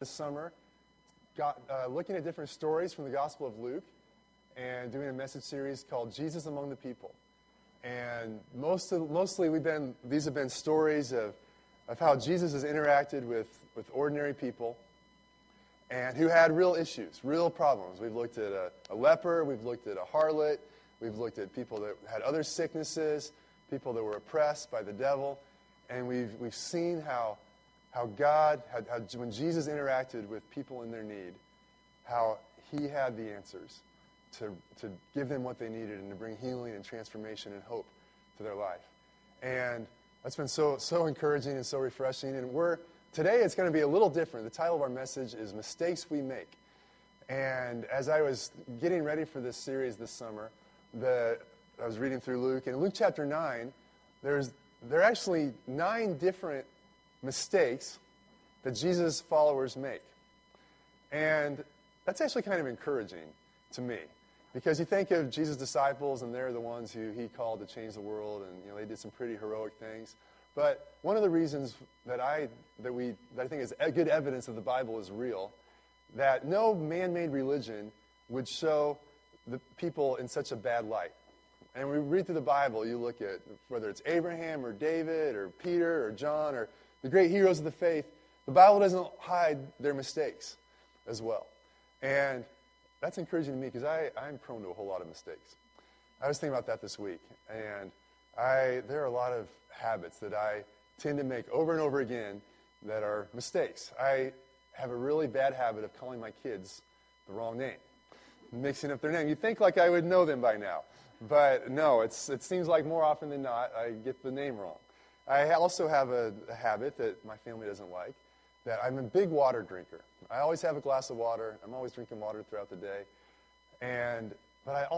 this summer, looking at different stories from the Gospel of Luke and doing a message series called Jesus Among the People. And mostly these have been stories of how Jesus has interacted with ordinary people and who had real issues, real problems. We've looked at a leper, we've looked at a harlot, we've looked at people that had other sicknesses, people that were oppressed by the devil, and we've seen how when Jesus interacted with people in their need, how he had the answers to give them what they needed and to bring healing and transformation and hope to their life. And that's been so encouraging and so refreshing. And today it's going to be a little different. The title of our message is Mistakes We Make. And as I was getting ready for this series this summer, I was reading through Luke. And in Luke chapter 9, there are actually 9 different mistakes that Jesus' followers make. And that's actually kind of encouraging to me, because you think of Jesus' disciples and they're the ones who he called to change the world, and they did some pretty heroic things. But one of the reasons that I think is good evidence that the Bible is real, that no man-made religion would show the people in such a bad light. And when we read through the Bible, you look at whether it's Abraham or David or Peter or John or the great heroes of the faith, the Bible doesn't hide their mistakes as well. And that's encouraging to me, because I'm prone to a whole lot of mistakes. I was thinking about that this week, and there are a lot of habits that I tend to make over and over again that are mistakes. I have a really bad habit of calling my kids the wrong name, mixing up their name. You'd think like I would know them by now, but no, it seems like more often than not I get the name wrong. I also have a habit that my family doesn't like, that I'm a big water drinker. I always have a glass of water. I'm always drinking water throughout the day. But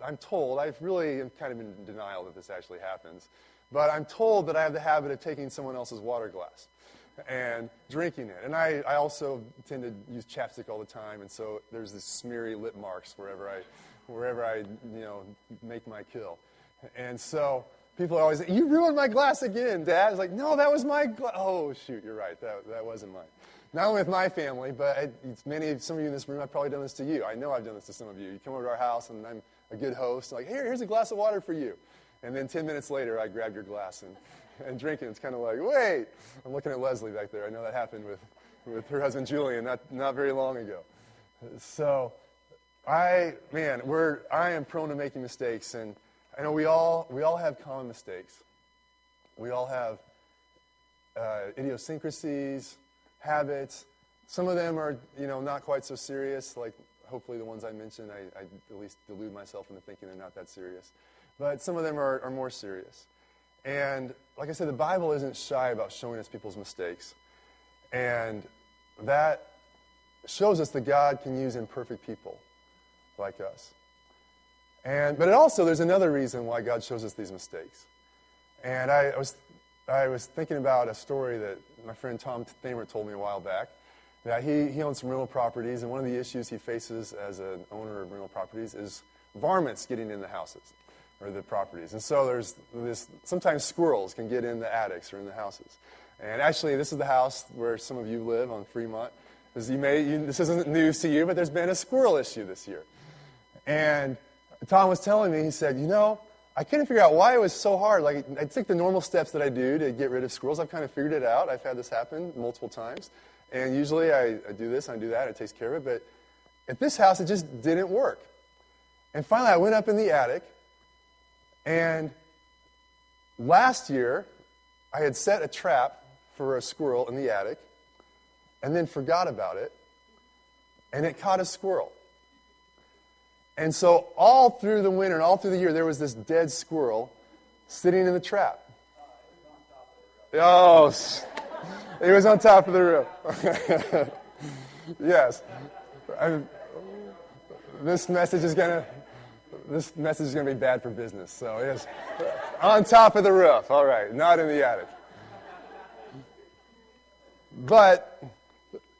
I'm told, I really am kind of in denial that this actually happens, but I'm told that I have the habit of taking someone else's water glass and drinking it. And I also tend to use chapstick all the time, and so there's this smeary lip marks wherever I make my kill. And so people are always like, "You ruined my glass again, Dad." It's like, "No, that was my glass." Oh, shoot, you're right. That wasn't mine. Not only with my family, but some of you in this room, I've probably done this to you. I know I've done this to some of you. You come over to our house, and I'm a good host. I'm like, here's a glass of water for you. And then 10 minutes later, I grab your glass and drink it. It's kind of like, wait. I'm looking at Leslie back there. I know that happened with her husband, Julian, not very long ago. So, I am prone to making mistakes, and I know we all have common mistakes. We all have idiosyncrasies, habits. Some of them are, not quite so serious. Like hopefully the ones I mentioned, I at least delude myself into thinking they're not that serious. But some of them are more serious. And like I said, the Bible isn't shy about showing us people's mistakes, and that shows us that God can use imperfect people like us. But it also, there's another reason why God shows us these mistakes. And I was thinking about a story that my friend Tom Thamer told me a while back. That he owns some rental properties, and one of the issues he faces as an owner of rental properties is varmints getting in the houses or the properties. And so there's sometimes squirrels can get in the attics or in the houses. And actually, this is the house where some of you live on Fremont. This isn't news to you, but there's been a squirrel issue this year. And Tom was telling me, he said, I couldn't figure out why it was so hard. Like, I take the normal steps that I do to get rid of squirrels. I've kind of figured it out. I've had this happen multiple times. And usually I do this, I do that, it takes care of it. But at this house, it just didn't work. And finally, I went up in the attic. And last year, I had set a trap for a squirrel in the attic and then forgot about it. And it caught a squirrel. And so all through the winter and all through the year, there was this dead squirrel sitting in the trap. Oh, it was on top of the roof. Yes. This message is gonna be bad for business. So yes, on top of the roof. All right, not in the attic. But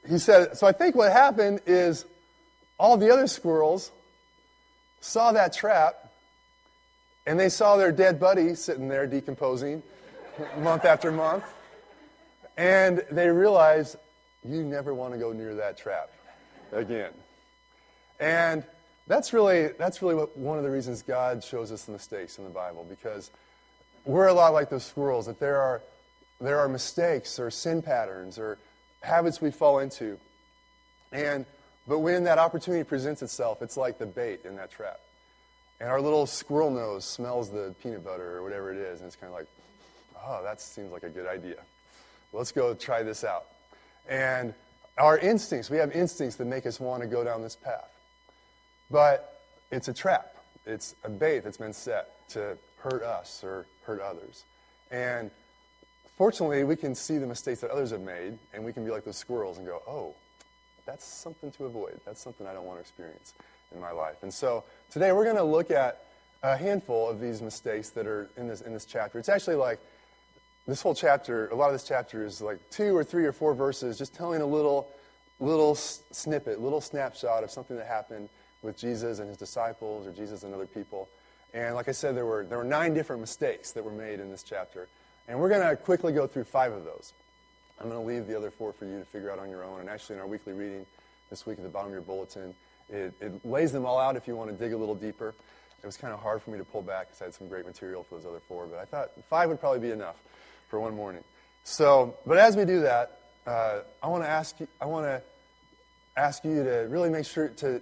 he said, so I think what happened is all the other squirrels saw that trap, and they saw their dead buddy sitting there decomposing month after month, and they realized you never want to go near that trap again. And that's really what one of the reasons God shows us the mistakes in the Bible, because we're a lot like those squirrels, that there are mistakes or sin patterns or habits we fall into. But when that opportunity presents itself, it's like the bait in that trap. And our little squirrel nose smells the peanut butter or whatever it is, and it's kind of like, oh, that seems like a good idea. Let's go try this out. And our instincts, we have instincts that make us want to go down this path. But it's a trap. It's a bait that's been set to hurt us or hurt others. And fortunately, we can see the mistakes that others have made, and we can be like those squirrels and go, oh, that's something to avoid. That's something I don't want to experience in my life. And so today we're going to look at a handful of these mistakes that are in this chapter. It's actually like this whole chapter, a lot of this chapter is like 2 or 3 or 4 verses just telling a little snippet, little snapshot of something that happened with Jesus and his disciples, or Jesus and other people. And like I said, there were 9 different mistakes that were made in this chapter. And we're going to quickly go through 5 of those. I'm going to leave the other 4 for you to figure out on your own. And actually, in our weekly reading this week at the bottom of your bulletin, it lays them all out if you want to dig a little deeper. It was kind of hard for me to pull back because I had some great material for those other 4, but I thought 5 would probably be enough for one morning. So, but as we do that, I want to ask you to really make sure to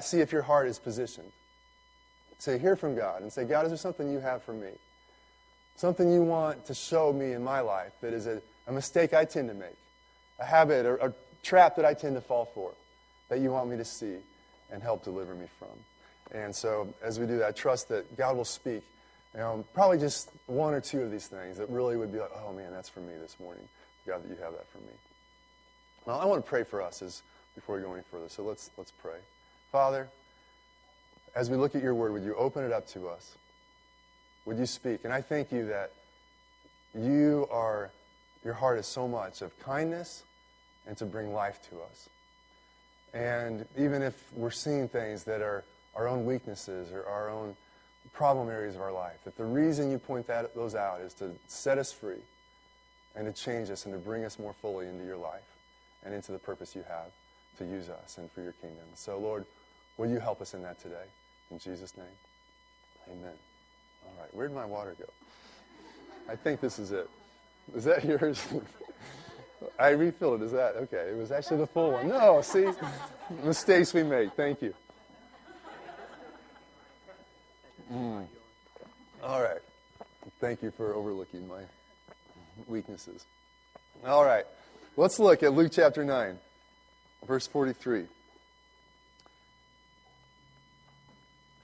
see if your heart is positioned. So hear from God and say, God, is there something you have for me? Something you want to show me in my life that is a mistake I tend to make, a habit, or a trap that I tend to fall for, that you want me to see and help deliver me from. And so as we do that, I trust that God will speak. Probably just 1 or 2 of these things that really would be like, oh man, that's for me this morning. God, that you have that for me. Well, I want to pray for us before we go any further. So let's pray. Father, as we look at your word, would you open it up to us? Would you speak? And I thank you that your heart is so much of kindness and to bring life to us. And even if we're seeing things that are our own weaknesses or our own problem areas of our life, that the reason you point those out is to set us free and to change us and to bring us more fully into your life and into the purpose you have to use us and for your kingdom. So, Lord, will you help us in that today? In Jesus' name, amen. All right, where'd my water go? I think this is it. Is that yours? I refilled it. Is that? Okay, it was actually the full one. No, see? Mistakes we made. Thank you. All right. Thank you for overlooking my weaknesses. All right. Let's look at Luke chapter 9, verse 43.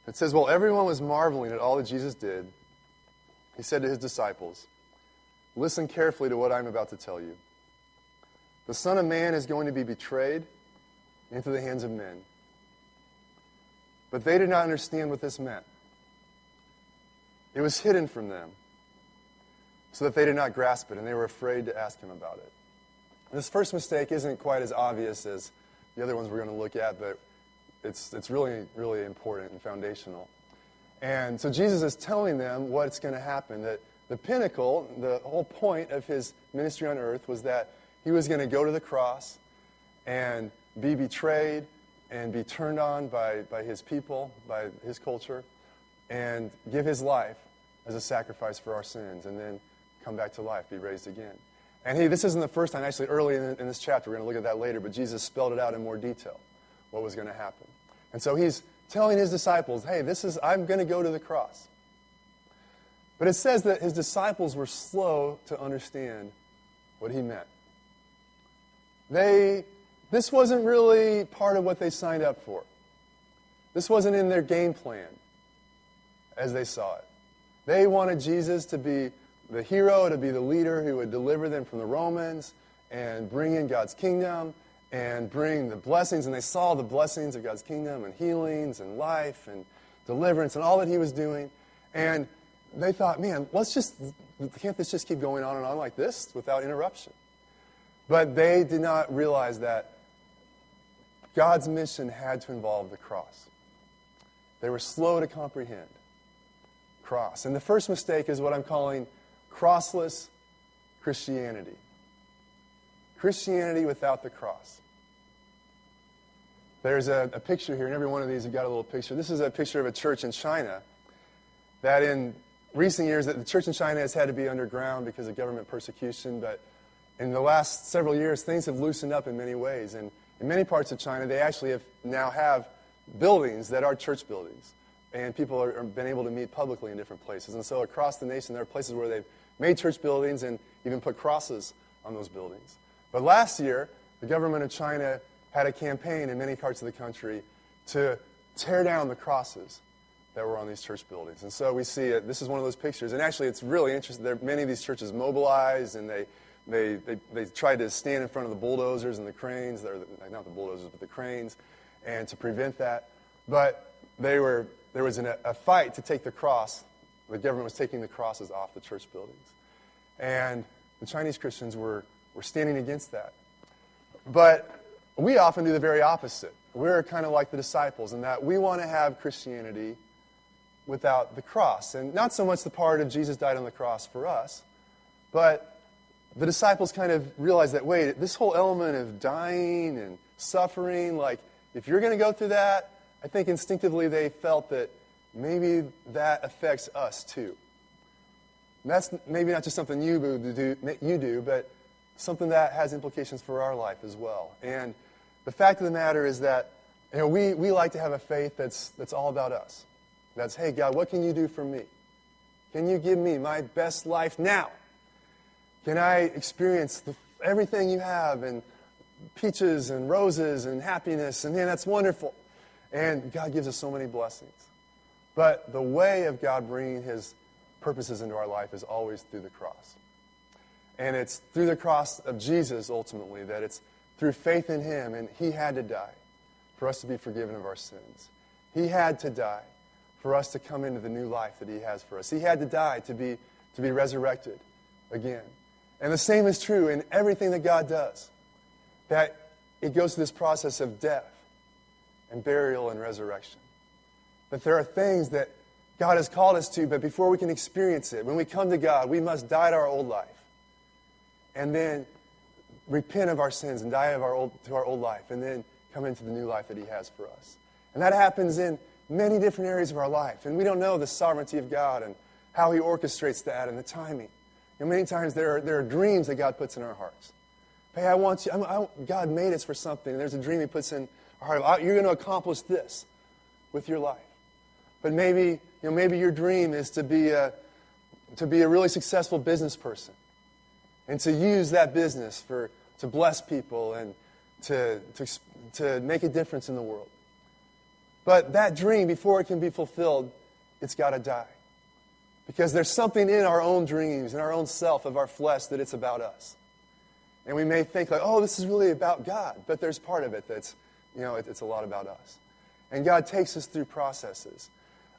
It says, while everyone was marveling at all that Jesus did, he said to his disciples, listen carefully to what I'm about to tell you. The Son of Man is going to be betrayed into the hands of men. But they did not understand what this meant. It was hidden from them so that they did not grasp it, and they were afraid to ask him about it. This first mistake isn't quite as obvious as the other ones we're going to look at, but it's really, really important and foundational. And so Jesus is telling them what's going to happen, that the pinnacle, the whole point of his ministry on earth was that he was going to go to the cross and be betrayed and be turned on by his people, by his culture, and give his life as a sacrifice for our sins, and then come back to life, be raised again. And hey, this isn't the first time. Actually, early in this chapter, we're going to look at that later, but Jesus spelled it out in more detail, what was going to happen. And so he's telling his disciples, hey, I'm going to go to the cross. But it says that his disciples were slow to understand what he meant. This wasn't really part of what they signed up for. This wasn't in their game plan as they saw it. They wanted Jesus to be the hero, to be the leader who would deliver them from the Romans and bring in God's kingdom and bring the blessings. And they saw the blessings of God's kingdom and healings and life and deliverance and all that he was doing. And they thought, man, can't this just keep going on and on like this without interruption? But they did not realize that God's mission had to involve the cross. They were slow to comprehend cross. And the first mistake is what I'm calling crossless Christianity. Christianity without the cross. There's a picture here, and every one of these have got a little picture. This is a picture of a church in China that in recent years, the church in China has had to be underground because of government persecution, but in the last several years, things have loosened up in many ways. And in many parts of China, they actually have now have buildings that are church buildings, and people are been able to meet publicly in different places. And so across the nation, there are places where they've made church buildings and even put crosses on those buildings. But last year, the government of China had a campaign in many parts of the country to tear down the crosses that were on these church buildings. And so we see it. This is one of those pictures. And actually, it's really interesting. There, many of these churches mobilized, and they tried to stand in front of the bulldozers and the cranes. Not the bulldozers, but the cranes, and to prevent that. But there was a fight to take the cross. The government was taking the crosses off the church buildings. And the Chinese Christians were standing against that. But we often do the very opposite. We're kind of like the disciples in that we want to have Christianity without the cross. And not so much the part of Jesus died on the cross for us, but the disciples kind of realized that, wait, this whole element of dying and suffering, like, if you're going to go through that, I think instinctively they felt that maybe that affects us too. And that's maybe not just something you do, but something that has implications for our life as well. And the fact of the matter is that, you know, we like to have a faith that's all about us. That's, hey, God, what can you do for me? Can you give me my best life now? Can I experience everything you have, and peaches and roses and happiness, and man, that's wonderful. And God gives us so many blessings. But the way of God bringing His purposes into our life is always through the cross. And it's through the cross of Jesus, ultimately, that it's through faith in Him, and He had to die for us to be forgiven of our sins. He had to die for us to come into the new life that He has for us. He had to die to be resurrected again. And the same is true in everything that God does, that it goes through this process of death and burial and resurrection. That there are things that God has called us to, but before we can experience it, when we come to God, we must die to our old life and then repent of our sins and die to our old life and then come into the new life that He has for us. And that happens in many different areas of our life. And we don't know the sovereignty of God and how He orchestrates that and the timing. And many times there are dreams that God puts in our hearts. Hey, God made us for something. And there's a dream He puts in our heart. You're going to accomplish this with your life. But maybe your dream is to be a really successful business person, and to use that business to bless people and to make a difference in the world. But that dream, before it can be fulfilled, it's got to die. Because there's something in our own dreams, in our own self, of our flesh, that it's about us. And we may think, like, oh, this is really about God. But there's part of it that's, you know, it's a lot about us. And God takes us through processes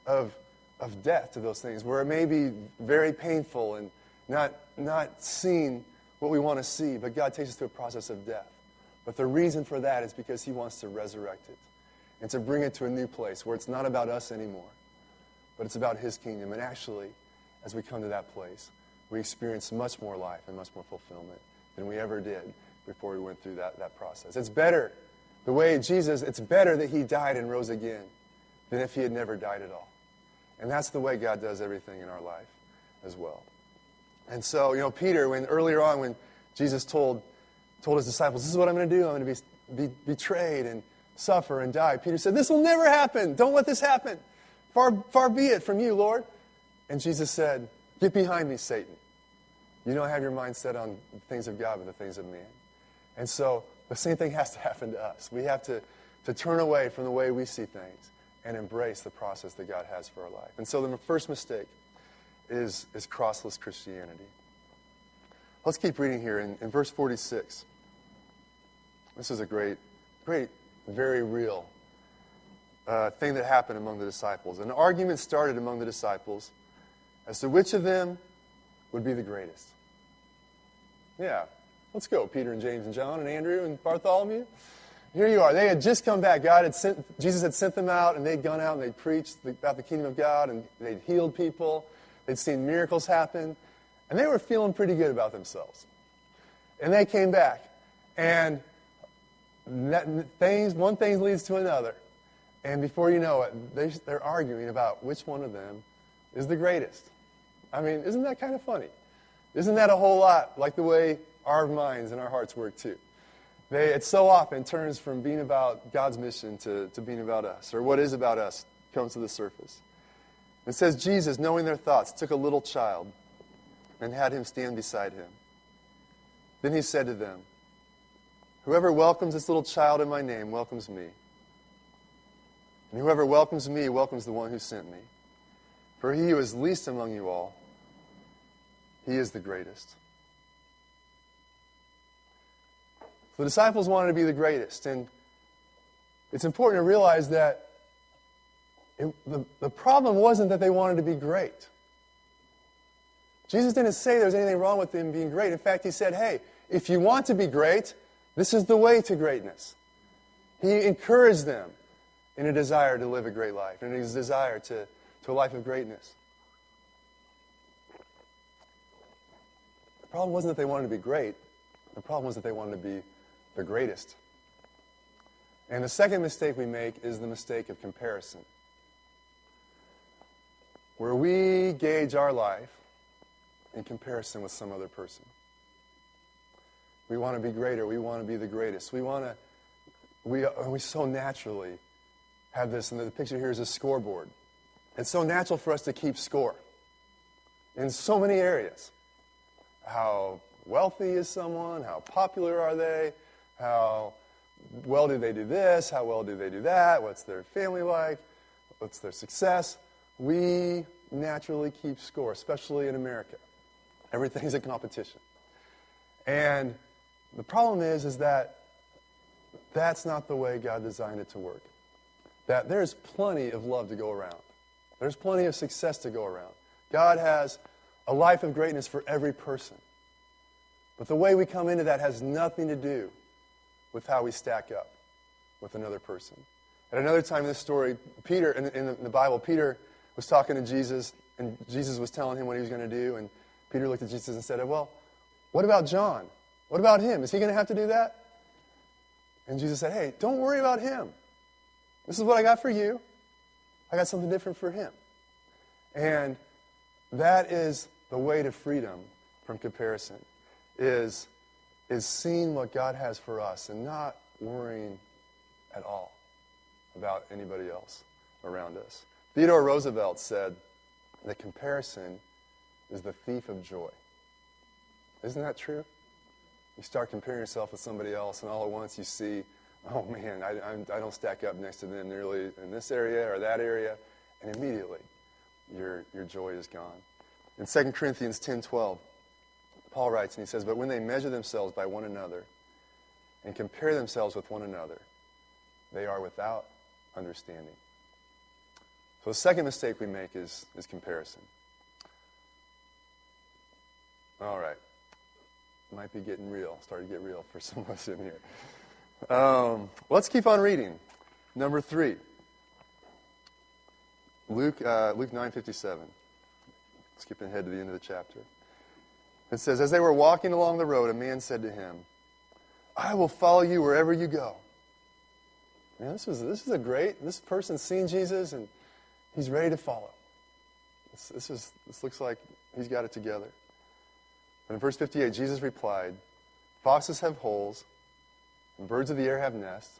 of death to those things, where it may be very painful and not seeing what we want to see, but God takes us through a process of death. But the reason for that is because He wants to resurrect it and to bring it to a new place where it's not about us anymore, but it's about His kingdom. And actually, as we come to that place, we experience much more life and much more fulfillment than we ever did before we went through that process. It's better, the way Jesus, it's better that He died and rose again than if He had never died at all. And that's the way God does everything in our life as well. And so, you know, Peter, when earlier on when Jesus told His disciples, this is what I'm going to do, I'm going to be betrayed and suffer and die, Peter said, this will never happen. Don't let this happen. Far, far be it from you, Lord. And Jesus said, get behind me, Satan. You don't have your mind set on the things of God but the things of man. And so the same thing has to happen to us. We have to turn away from the way we see things and embrace the process that God has for our life. And so the first mistake is crossless Christianity. Let's keep reading here in verse 46. This is a great, great, very real thing that happened among the disciples. An argument started among the disciples as to which of them would be the greatest. Yeah, let's go, Peter and James and John and Andrew and Bartholomew. Here you are. They had just come back. Jesus had sent them out, and they'd gone out and they'd preached about the kingdom of God, and they'd healed people. They'd seen miracles happen, and they were feeling pretty good about themselves. And they came back, And one thing leads to another. And before you know it, they're arguing about which one of them is the greatest. I mean, isn't that kind of funny? Isn't that a whole lot like the way our minds and our hearts work too? It so often turns from being about God's mission to being about us, or what is about us comes to the surface. It says, Jesus, knowing their thoughts, took a little child and had him stand beside him. Then he said to them, whoever welcomes this little child in my name welcomes me. And whoever welcomes me welcomes the one who sent me. For he who is least among you all, he is the greatest. The disciples wanted to be the greatest, and it's important to realize that the problem wasn't that they wanted to be great. Jesus didn't say there was anything wrong with them being great. In fact, he said, hey, if you want to be great, this is the way to greatness. He encouraged them in a desire to live a great life, in a desire to a life of greatness. The problem wasn't that they wanted to be great. The problem was that they wanted to be the greatest. And the second mistake we make is the mistake of comparison, where we gauge our life in comparison with some other person. We want to be greater. We want to be the greatest. We so naturally have this, and the picture here is a scoreboard. It's so natural for us to keep score in so many areas. How wealthy is someone? How popular are they? How well do they do this? How well do they do that? What's their family like? What's their success? We naturally keep score, especially in America. Everything's a competition. And the problem is that that's not the way God designed it to work. That there's plenty of love to go around. There's plenty of success to go around. God has a life of greatness for every person. But the way we come into that has nothing to do with how we stack up with another person. At another time in this story, Peter, in the Bible, Peter was talking to Jesus, and Jesus was telling him what he was going to do, and Peter looked at Jesus and said, well, what about John? What about him? Is he going to have to do that? And Jesus said, hey, don't worry about him. This is what I got for you. I got something different for him. And that is the way to freedom from comparison. Is seeing what God has for us and not worrying at all about anybody else around us. Theodore Roosevelt said that comparison is the thief of joy. Isn't that true? You start comparing yourself with somebody else, and all at once you see, oh man, I don't stack up next to them nearly in this area or that area, and immediately your joy is gone. In 2 Corinthians 10:12, Paul writes, and he says, but when they measure themselves by one another and compare themselves with one another, they are without understanding. So the second mistake we make is comparison. All right. Might be getting real. Starting to get real for some of us in here. Let's keep on reading. Number 3. Luke 9:57. Skipping ahead to the end of the chapter. It says, as they were walking along the road, a man said to him, I will follow you wherever you go. Man, this person's seen Jesus and he's ready to follow. This looks like he's got it together. And in verse 58, Jesus replied, foxes have holes, and birds of the air have nests,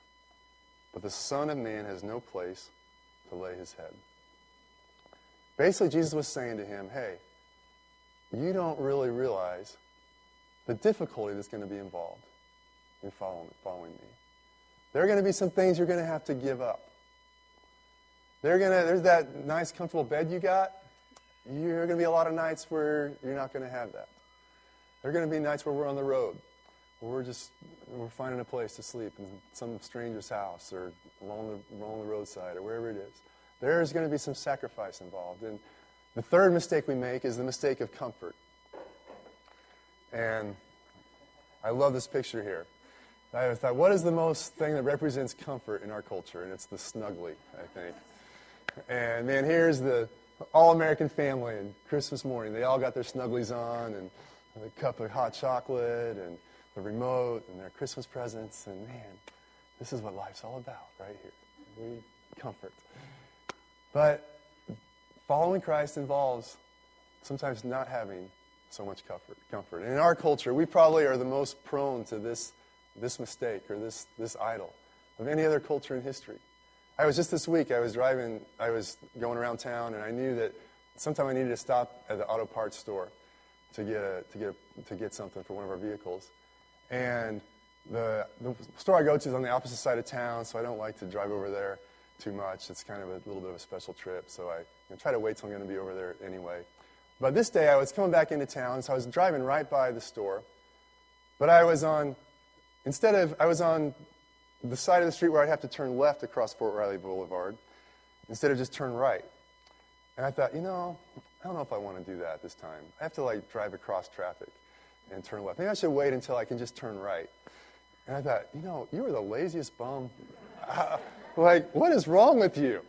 but the Son of Man has no place to lay his head. Basically, Jesus was saying to him, hey, you don't really realize the difficulty that's going to be involved in following me. There are going to be some things you're going to have to give up. There's that nice, comfortable bed you got. There are going to be a lot of nights where you're not going to have that. There are going to be nights where we're on the road, where we're finding a place to sleep in some stranger's house or along the roadside or wherever it is. There's going to be some sacrifice involved. And the third mistake we make is the mistake of comfort. And I love this picture here. I thought, what is the most thing that represents comfort in our culture? And it's the snuggly, I think. And man, here's the all-American family on Christmas morning. They all got their snugglies on and a cup of hot chocolate and the remote and their Christmas presents, and man, this is what life's all about right here. We need comfort. But following Christ involves sometimes not having so much comfort. And in our culture, we probably are the most prone to this mistake or this idol of any other culture in history. I was just this week, I was going around town, and I knew that sometime I needed to stop at the auto parts store to get something for one of our vehicles. And the store I go to is on the opposite side of town, so I don't like to drive over there too much. It's kind of a little bit of a special trip, so I try to wait till I'm going to be over there anyway. But this day, I was coming back into town, so I was driving right by the store. But I was on the side of the street where I'd have to turn left across Fort Riley Boulevard instead of just turn right. And I thought, I don't know if I want to do that this time. I have to, drive across traffic and turn left. Maybe I should wait until I can just turn right. And I thought, you are the laziest bum. What is wrong with you?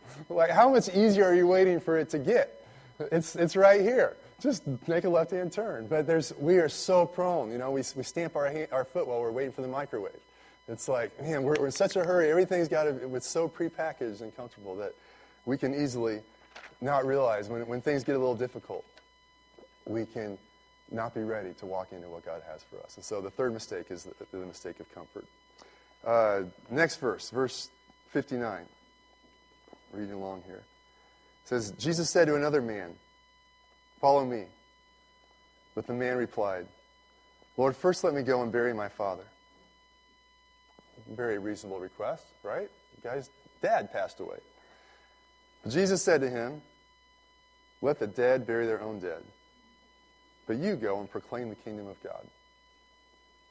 How much easier are you waiting for it to get? It's right here. Just make a left-hand turn. But we are so prone. We stamp our foot while we're waiting for the microwave. It's man, we're in such a hurry. Everything's it's so prepackaged and comfortable that we can easily not realize when things get a little difficult, we can not be ready to walk into what God has for us. And so the third mistake is the mistake of comfort. Next verse, verse 59. Reading along here. It says, Jesus said to another man, "Follow me." But the man replied, "Lord, first let me go and bury my father." Very reasonable request, right? The guy's dad passed away. But Jesus said to him, "Let the dead bury their own dead. But you go and proclaim the kingdom of God."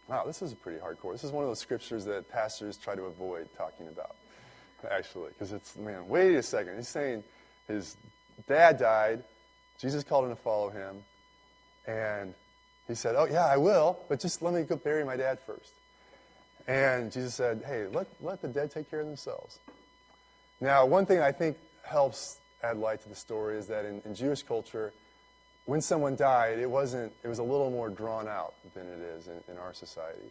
Wow, this is pretty hardcore. This is one of those scriptures that pastors try to avoid talking about, actually. Because wait a second. He's saying his dad died. Jesus called him to follow him. And he said, "Oh, yeah, I will. But just let me go bury my dad first." And Jesus said, "Hey, let the dead take care of themselves." Now, one thing I think helps add light to the story is that in Jewish culture, when someone died, it was a little more drawn out than it is in our society.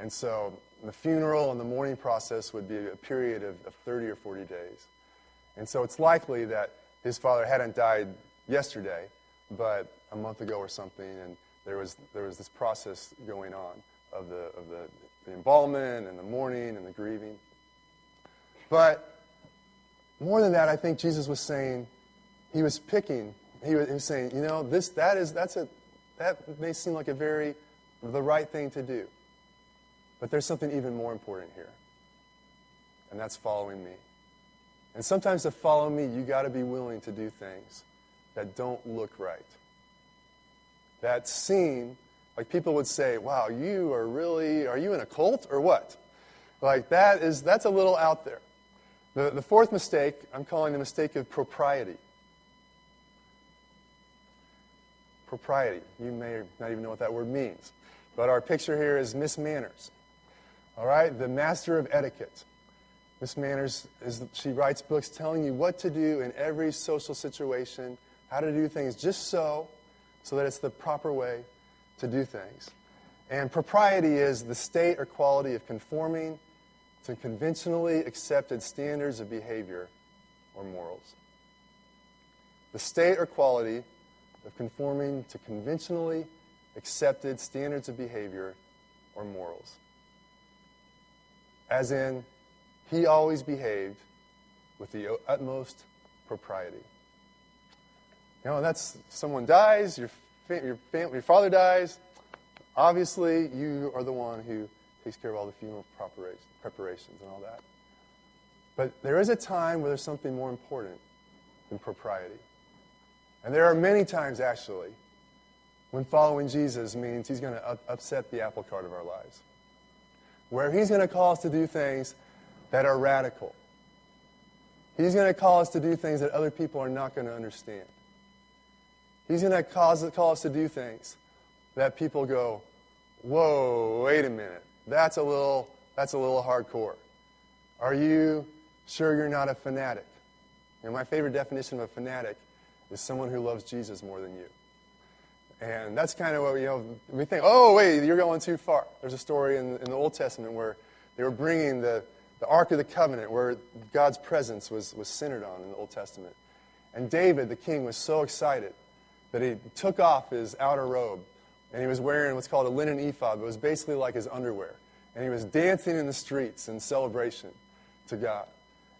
And so the funeral and the mourning process would be a period of 30 or 40 days. And so it's likely that his father hadn't died yesterday, but a month ago or something, and there was this process going on of the embalmment and the mourning and the grieving. But more than that, I think Jesus was saying, he was saying, that may seem like the right thing to do. But there's something even more important here. And that's following me. And sometimes to follow me, you got to be willing to do things that don't look right. That seem, people would say, "Wow, you are really, are you in a cult or what?" That's a little out there. The fourth mistake, I'm calling the mistake of propriety. Propriety. You may not even know what that word means. But our picture here is Miss Manners. All right? The master of etiquette. Miss Manners, she writes books telling you what to do in every social situation, how to do things just so that it's the proper way to do things. And propriety is the state or quality of conforming to conventionally accepted standards of behavior or morals. The state or quality of conforming to conventionally accepted standards of behavior or morals. As in, he always behaved with the utmost propriety. That's someone dies, your father dies. Obviously, you are the one who takes care of all the funeral preparations and all that. But there is a time where there's something more important than propriety. And there are many times, actually, when following Jesus means he's going to upset the apple cart of our lives. Where he's going to call us to do things that are radical. He's going to call us to do things that other people are not going to understand. He's going to call us to do things that people go, "Whoa, wait a minute. That's a little hardcore. Are you sure you're not a fanatic?" My favorite definition of a fanatic is someone who loves Jesus more than you. And that's kind of what, we think, oh, wait, you're going too far. There's a story in the Old Testament where they were bringing the Ark of the Covenant, where God's presence was centered on in the Old Testament. And David, the king, was so excited that he took off his outer robe, and he was wearing what's called a linen ephod, but it was basically like his underwear. And he was dancing in the streets in celebration to God.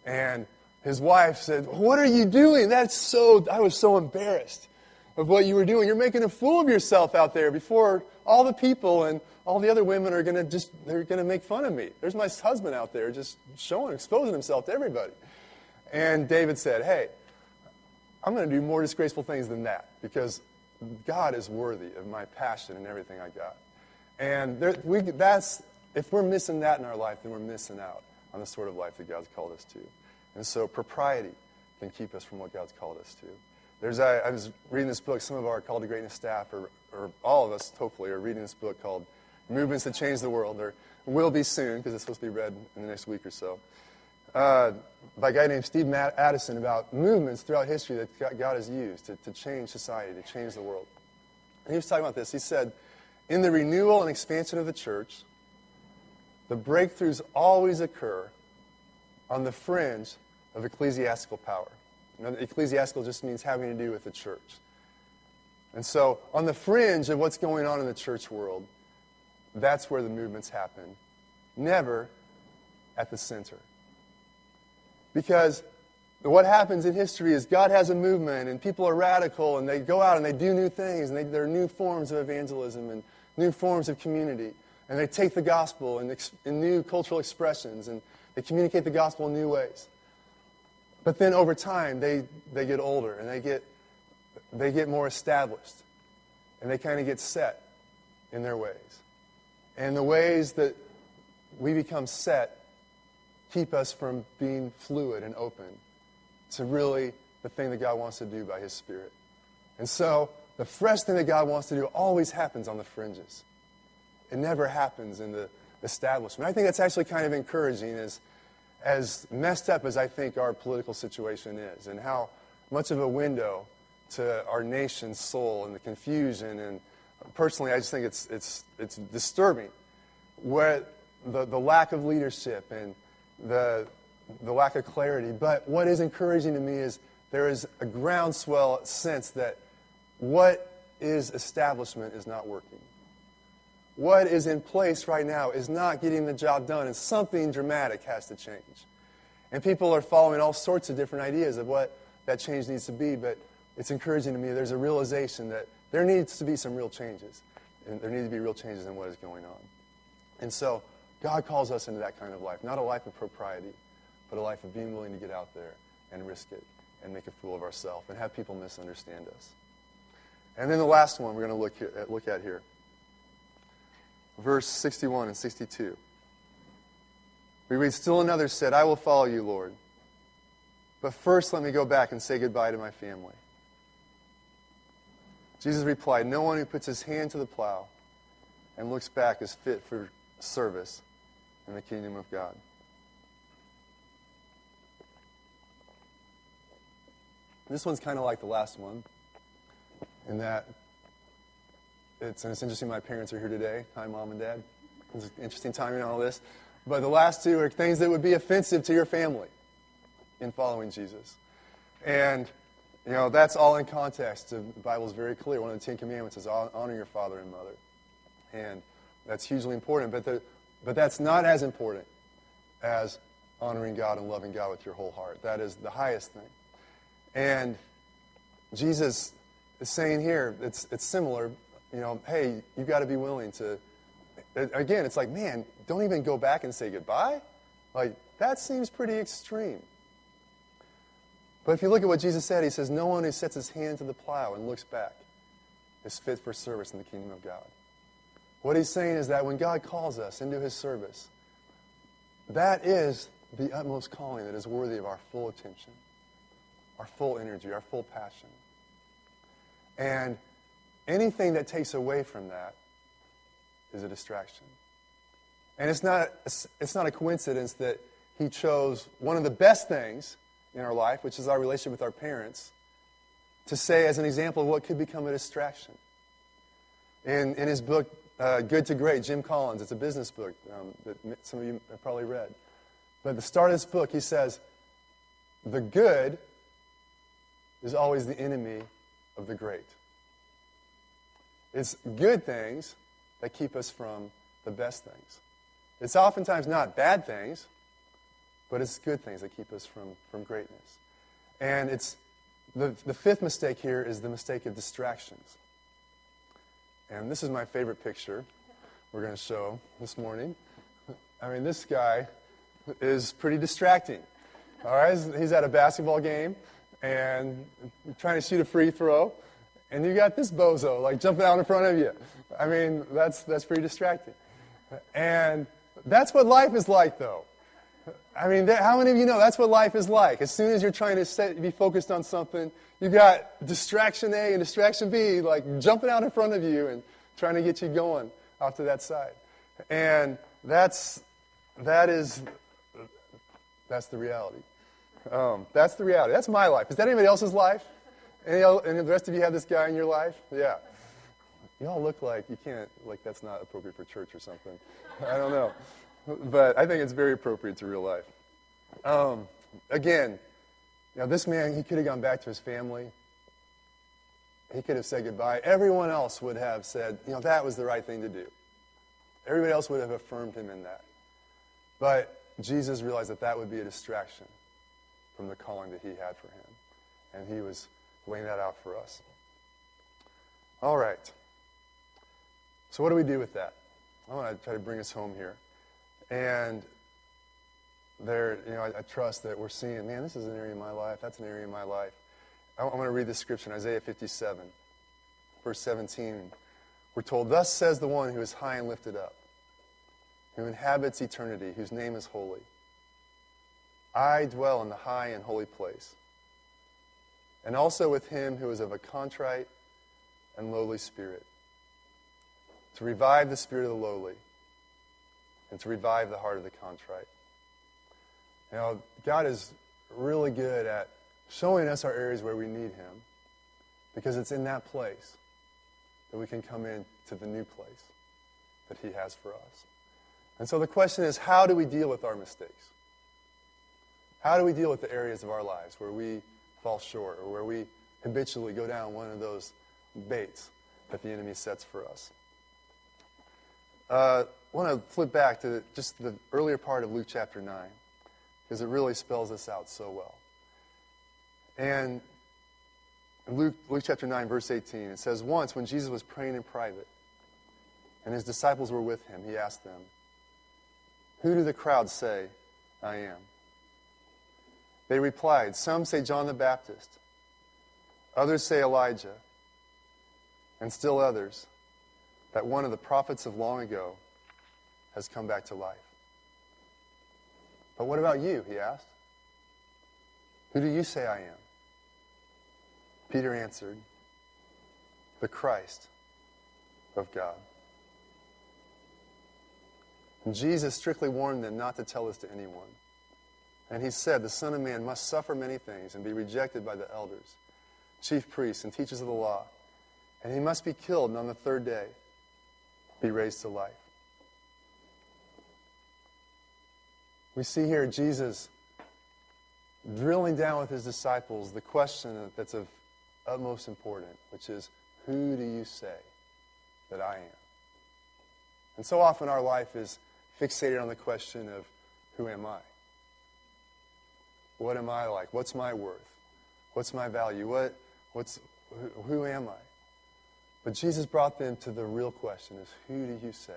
And his wife said, what are you doing? I was so embarrassed of what you were doing. You're making a fool of yourself out there before all the people, and all the other women are they're going to make fun of me. There's my husband out there just exposing himself to everybody. And David said, hey, I'm going to do more disgraceful things than that, because God is worthy of my passion and everything I got. And if we're missing that in our life, then we're missing out on the sort of life that God's called us to. And so propriety can keep us from what God's called us to. I was reading this book. Some of our Call to Greatness staff, or all of us, hopefully, are reading this book called Movements to Change the World, or will be soon, because it's supposed to be read in the next week or so, by a guy named Steve Addison, about movements throughout history that God has used to change society, to change the world. And he was talking about this. He said, in the renewal and expansion of the church, the breakthroughs always occur on the fringe of ecclesiastical power. Now, ecclesiastical just means having to do with the church. And so, on the fringe of what's going on in the church world, that's where the movements happen. Never at the center. Because what happens in history is God has a movement, and people are radical, and they go out and they do new things, and there are new forms of evangelism and new forms of community. And they take the gospel in new cultural expressions, and they communicate the gospel in new ways. But then over time, they get older, and they get more established. And they kind of get set in their ways. And the ways that we become set keep us from being fluid and open to really the thing that God wants to do by His Spirit. And so the fresh thing that God wants to do always happens on the fringes. It never happens in the establishment. I think that's actually kind of encouraging, as messed up as I think our political situation is, and how much of a window to our nation's soul and the confusion. And personally, I just think it's disturbing where the lack of leadership and the lack of clarity. But what is encouraging to me is there is a groundswell sense that what is establishment is not working. What is in place right now is not getting the job done, and something dramatic has to change. And people are following all sorts of different ideas of what that change needs to be, but it's encouraging to me. There's a realization that there needs to be some real changes, and there need to be real changes in what is going on. And so God calls us into that kind of life, not a life of propriety, but a life of being willing to get out there and risk it and make a fool of ourselves and have people misunderstand us. And then the last one we're going to look at here. Verse 61 and 62. We read, still another said, I will follow you, Lord. But first let me go back and say goodbye to my family. Jesus replied, no one who puts his hand to the plow and looks back is fit for service in the kingdom of God. This one's kind of like the last one, in that it's interesting my parents are here today. Hi, Mom and Dad. It's an interesting timing on all this. But the last two are things that would be offensive to your family in following Jesus. And, that's all in context. The Bible's very clear. One of the Ten Commandments is honor your father and mother. And that's hugely important. But that's not as important as honoring God and loving God with your whole heart. That is the highest thing. And Jesus is saying here, it's similar. Hey, you've got to be willing to, again, it's like, man, don't even go back and say goodbye? Like, that seems pretty extreme. But if you look at what Jesus said, he says, no one who sets his hand to the plow and looks back is fit for service in the kingdom of God. What he's saying is that when God calls us into his service, that is the utmost calling that is worthy of our full attention, our full energy, our full passion. And anything that takes away from that is a distraction. And it's not a coincidence that he chose one of the best things in our life, which is our relationship with our parents, to say as an example of what could become a distraction. And in his book, Good to Great, Jim Collins, it's a business book that some of you have probably read. But at the start of this book, he says, the good is always the enemy of the great. It's good things that keep us from the best things. It's oftentimes not bad things, but it's good things that keep us from greatness. And it's the fifth mistake here is the mistake of distractions. And this is my favorite picture we're going to show this morning. I mean, this guy is pretty distracting. All right, he's at a basketball game and trying to shoot a free throw, and you got this bozo like jumping out in front of you. I mean, that's pretty distracting. And that's what life is like, though. I mean, how many of you know that's what life is like? As soon as you're trying to be focused on something, you got distraction A and distraction B, like jumping out in front of you and trying to get you going off to that side. And that's the reality. That's the reality. That's my life. Is that anybody else's life? Any of the rest of you have this guy in your life? Yeah. You all look like you can't, like that's not appropriate for church or something. I don't know. But I think it's very appropriate to real life. Again, now this man, he could have gone back to his family. He could have said goodbye. Everyone else would have said, that was the right thing to do. Everybody else would have affirmed him in that. But Jesus realized that that would be a distraction from the calling that he had for him. And he was laying that out for us. All right. So what do we do with that? I want to try to bring us home here. And there, I trust that we're seeing, man, this is an area of my life. That's an area of my life. I want to read this scripture in Isaiah 57, verse 17. We're told, thus says the one who is high and lifted up, who inhabits eternity, whose name is holy. I dwell in the high and holy place, and also with him who is of a contrite and lowly spirit, to revive the spirit of the lowly, and to revive the heart of the contrite. God is really good at showing us our areas where we need him, because it's in that place that we can come into the new place that he has for us. And so the question is, how do we deal with our mistakes? How do we deal with the areas of our lives where we fall short or where we habitually go down one of those baits that the enemy sets for us? I want to flip back to just the earlier part of Luke chapter 9, because it really spells this out so well. And in Luke chapter 9, verse 18, it says, once when Jesus was praying in private and his disciples were with him, he asked them, who do the crowds say I am? They replied, some say John the Baptist, others say Elijah, and still others, that one of the prophets of long ago has come back to life. But what about you, he asked. Who do you say I am? Peter answered, the Christ of God. And Jesus strictly warned them not to tell this to anyone. And he said, the Son of Man must suffer many things and be rejected by the elders, chief priests, and teachers of the law. And he must be killed, and on the third day be raised to life. We see here Jesus drilling down with his disciples the question that's of utmost importance, which is, who do you say that I am? And so often our life is fixated on the question of, who am I? What am I like? What's my worth? What's my value? Who am I? But Jesus brought them to the real question, is, who do you say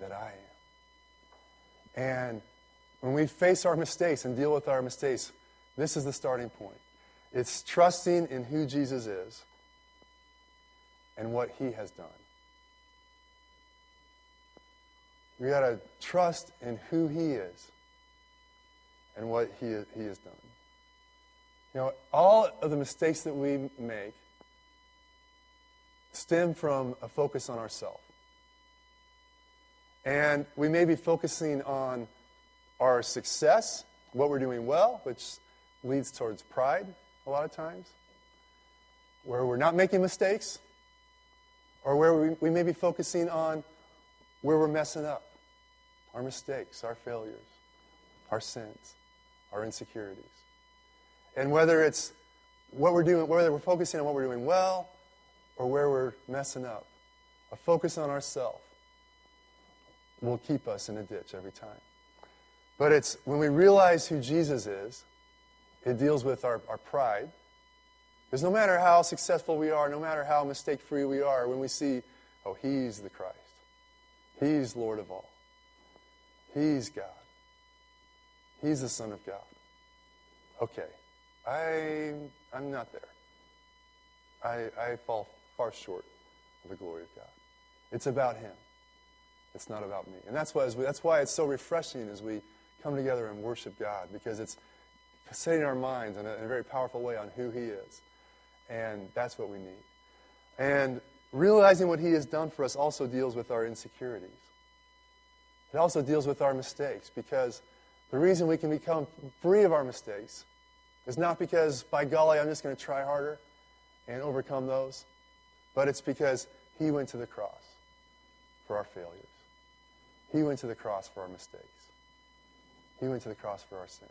that I am? And when we face our mistakes and deal with our mistakes, this is the starting point. It's trusting in who Jesus is and what he has done. We got to trust in who he is and what he has done. All of the mistakes that we make stem from a focus on ourselves. And we may be focusing on our success, what we're doing well, which leads towards pride a lot of times, where we're not making mistakes, or where we may be focusing on where we're messing up, our mistakes, our failures, our sins, our insecurities. And whether it's what we're doing, whether we're focusing on what we're doing well or where we're messing up, a focus on ourselves will keep us in a ditch every time. But it's when we realize who Jesus is, it deals with our pride. Because no matter how successful we are, no matter how mistake-free we are, when we see, oh, he's the Christ. He's Lord of all. He's God. He's the Son of God. Okay, I'm not there. I fall far short of the glory of God. It's about Him. It's not about me. And that's why it's so refreshing as we come together and worship God, because it's setting our minds in a very powerful way on who He is. And that's what we need. And realizing what He has done for us also deals with our insecurities. It also deals with our mistakes, because the reason we can become free of our mistakes is not because, by golly, I'm just going to try harder and overcome those, but it's because He went to the cross for our failures. He went to the cross for our mistakes. He went to the cross for our sins.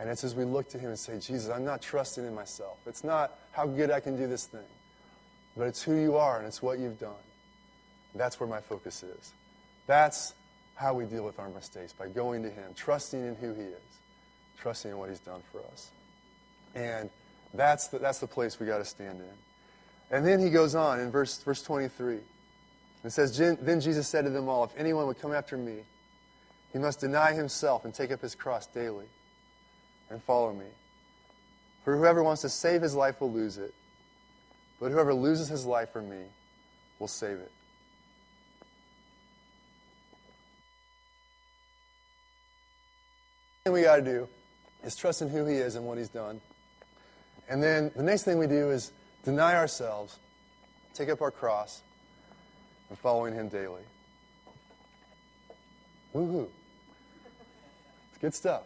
And it's as we look to Him and say, Jesus, I'm not trusting in myself. It's not how good I can do this thing, but it's who You are and it's what You've done. And that's where my focus is. That's how we deal with our mistakes, by going to Him, trusting in who He is, trusting in what He's done for us. And that's the place we got to stand in. And then He goes on in verse 23. It says, Then Jesus said to them all, if anyone would come after me, he must deny himself and take up his cross daily and follow me. For whoever wants to save his life will lose it, but whoever loses his life for me will save it. The thing we got to do is trust in who He is and what He's done. And then the next thing we do is deny ourselves, take up our cross, and following Him daily. Woohoo! It's good stuff.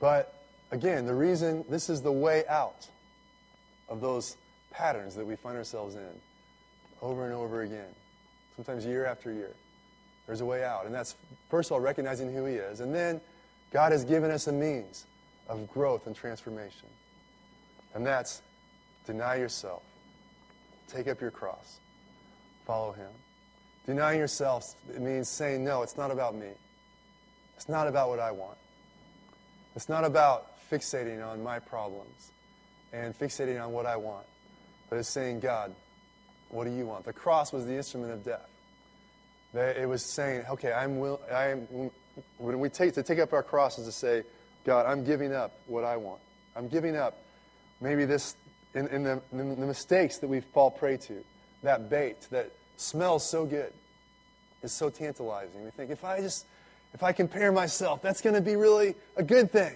But again, the reason this is the way out of those patterns that we find ourselves in over and over again, sometimes year after year. There's a way out, and that's, first of all, recognizing who He is. And then God has given us a means of growth and transformation, and that's deny yourself, take up your cross, follow Him. Denying yourself, it means saying, no, it's not about me. It's not about what I want. It's not about fixating on my problems and fixating on what I want, but it's saying, God, what do You want? The cross was the instrument of death. It was saying, okay, when we take up our crosses to say, God, I'm giving up what I want. I'm giving up maybe this in the mistakes that we fall prey to, that bait that smells so good, is so tantalizing. We think, if I compare myself, that's going to be really a good thing.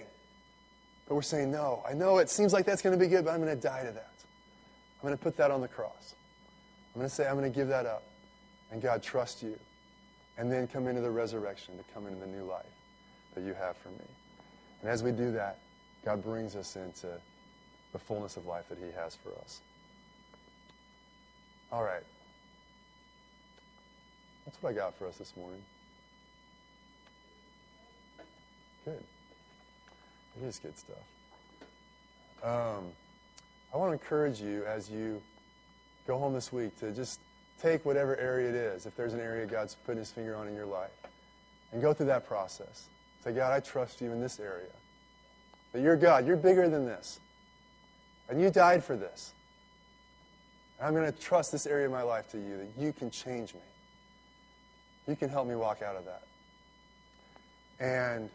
But we're saying, no, I know it seems like that's going to be good, but I'm going to die to that. I'm going to put that on the cross. I'm going to say, I'm going to give that up. And God, trust You. And then come into the resurrection, to come into the new life that You have for me. And as we do that, God brings us into the fullness of life that He has for us. All right. That's what I got for us this morning. Good. It is good stuff. I want to encourage you as you go home this week to just take whatever area it is, if there's an area God's putting His finger on in your life, and go through that process. Say, God, I trust You in this area. That You're God. You're bigger than this. And You died for this. And I'm going to trust this area of my life to You, that You can change me. You can help me walk out of that. And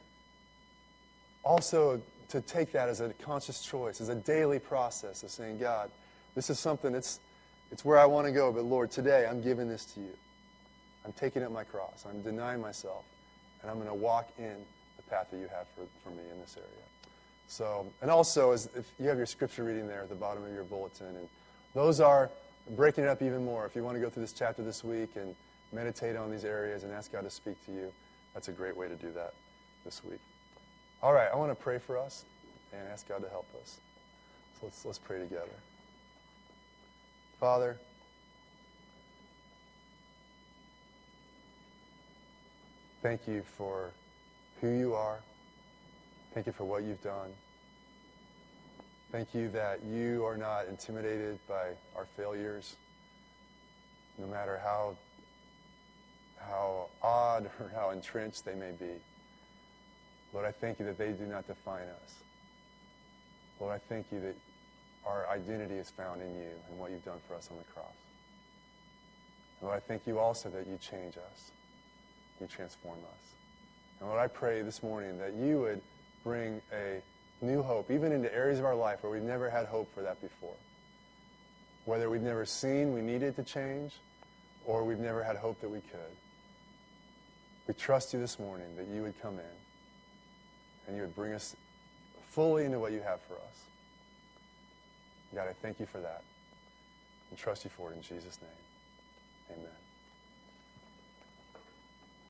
also to take that as a conscious choice, as a daily process of saying, God, this is something that's, it's where I want to go, but Lord, today I'm giving this to You. I'm taking up my cross. I'm denying myself, and I'm going to walk in the path that You have for me in this area. So, and also, if you have your scripture reading there at the bottom of your bulletin, and those are breaking it up even more. If you want to go through this chapter this week and meditate on these areas and ask God to speak to you, that's a great way to do that this week. All right, I want to pray for us and ask God to help us. So let's pray together. Father, thank you for who you are. Thank you for what you've done. Thank you that you are not intimidated by our failures, no matter how odd or how entrenched they may be. Lord, I thank you that they do not define us. Lord, I thank you that our identity is found in you and what you've done for us on the cross. And Lord, I thank you also that you change us. You transform us. And Lord, I pray this morning that you would bring a new hope, even into areas of our life where we've never had hope for that before. Whether we've never seen we needed to change, or we've never had hope that we could. We trust you this morning that you would come in and you would bring us fully into what you have for us. God, I thank you for that and trust you for it in Jesus' name. Amen.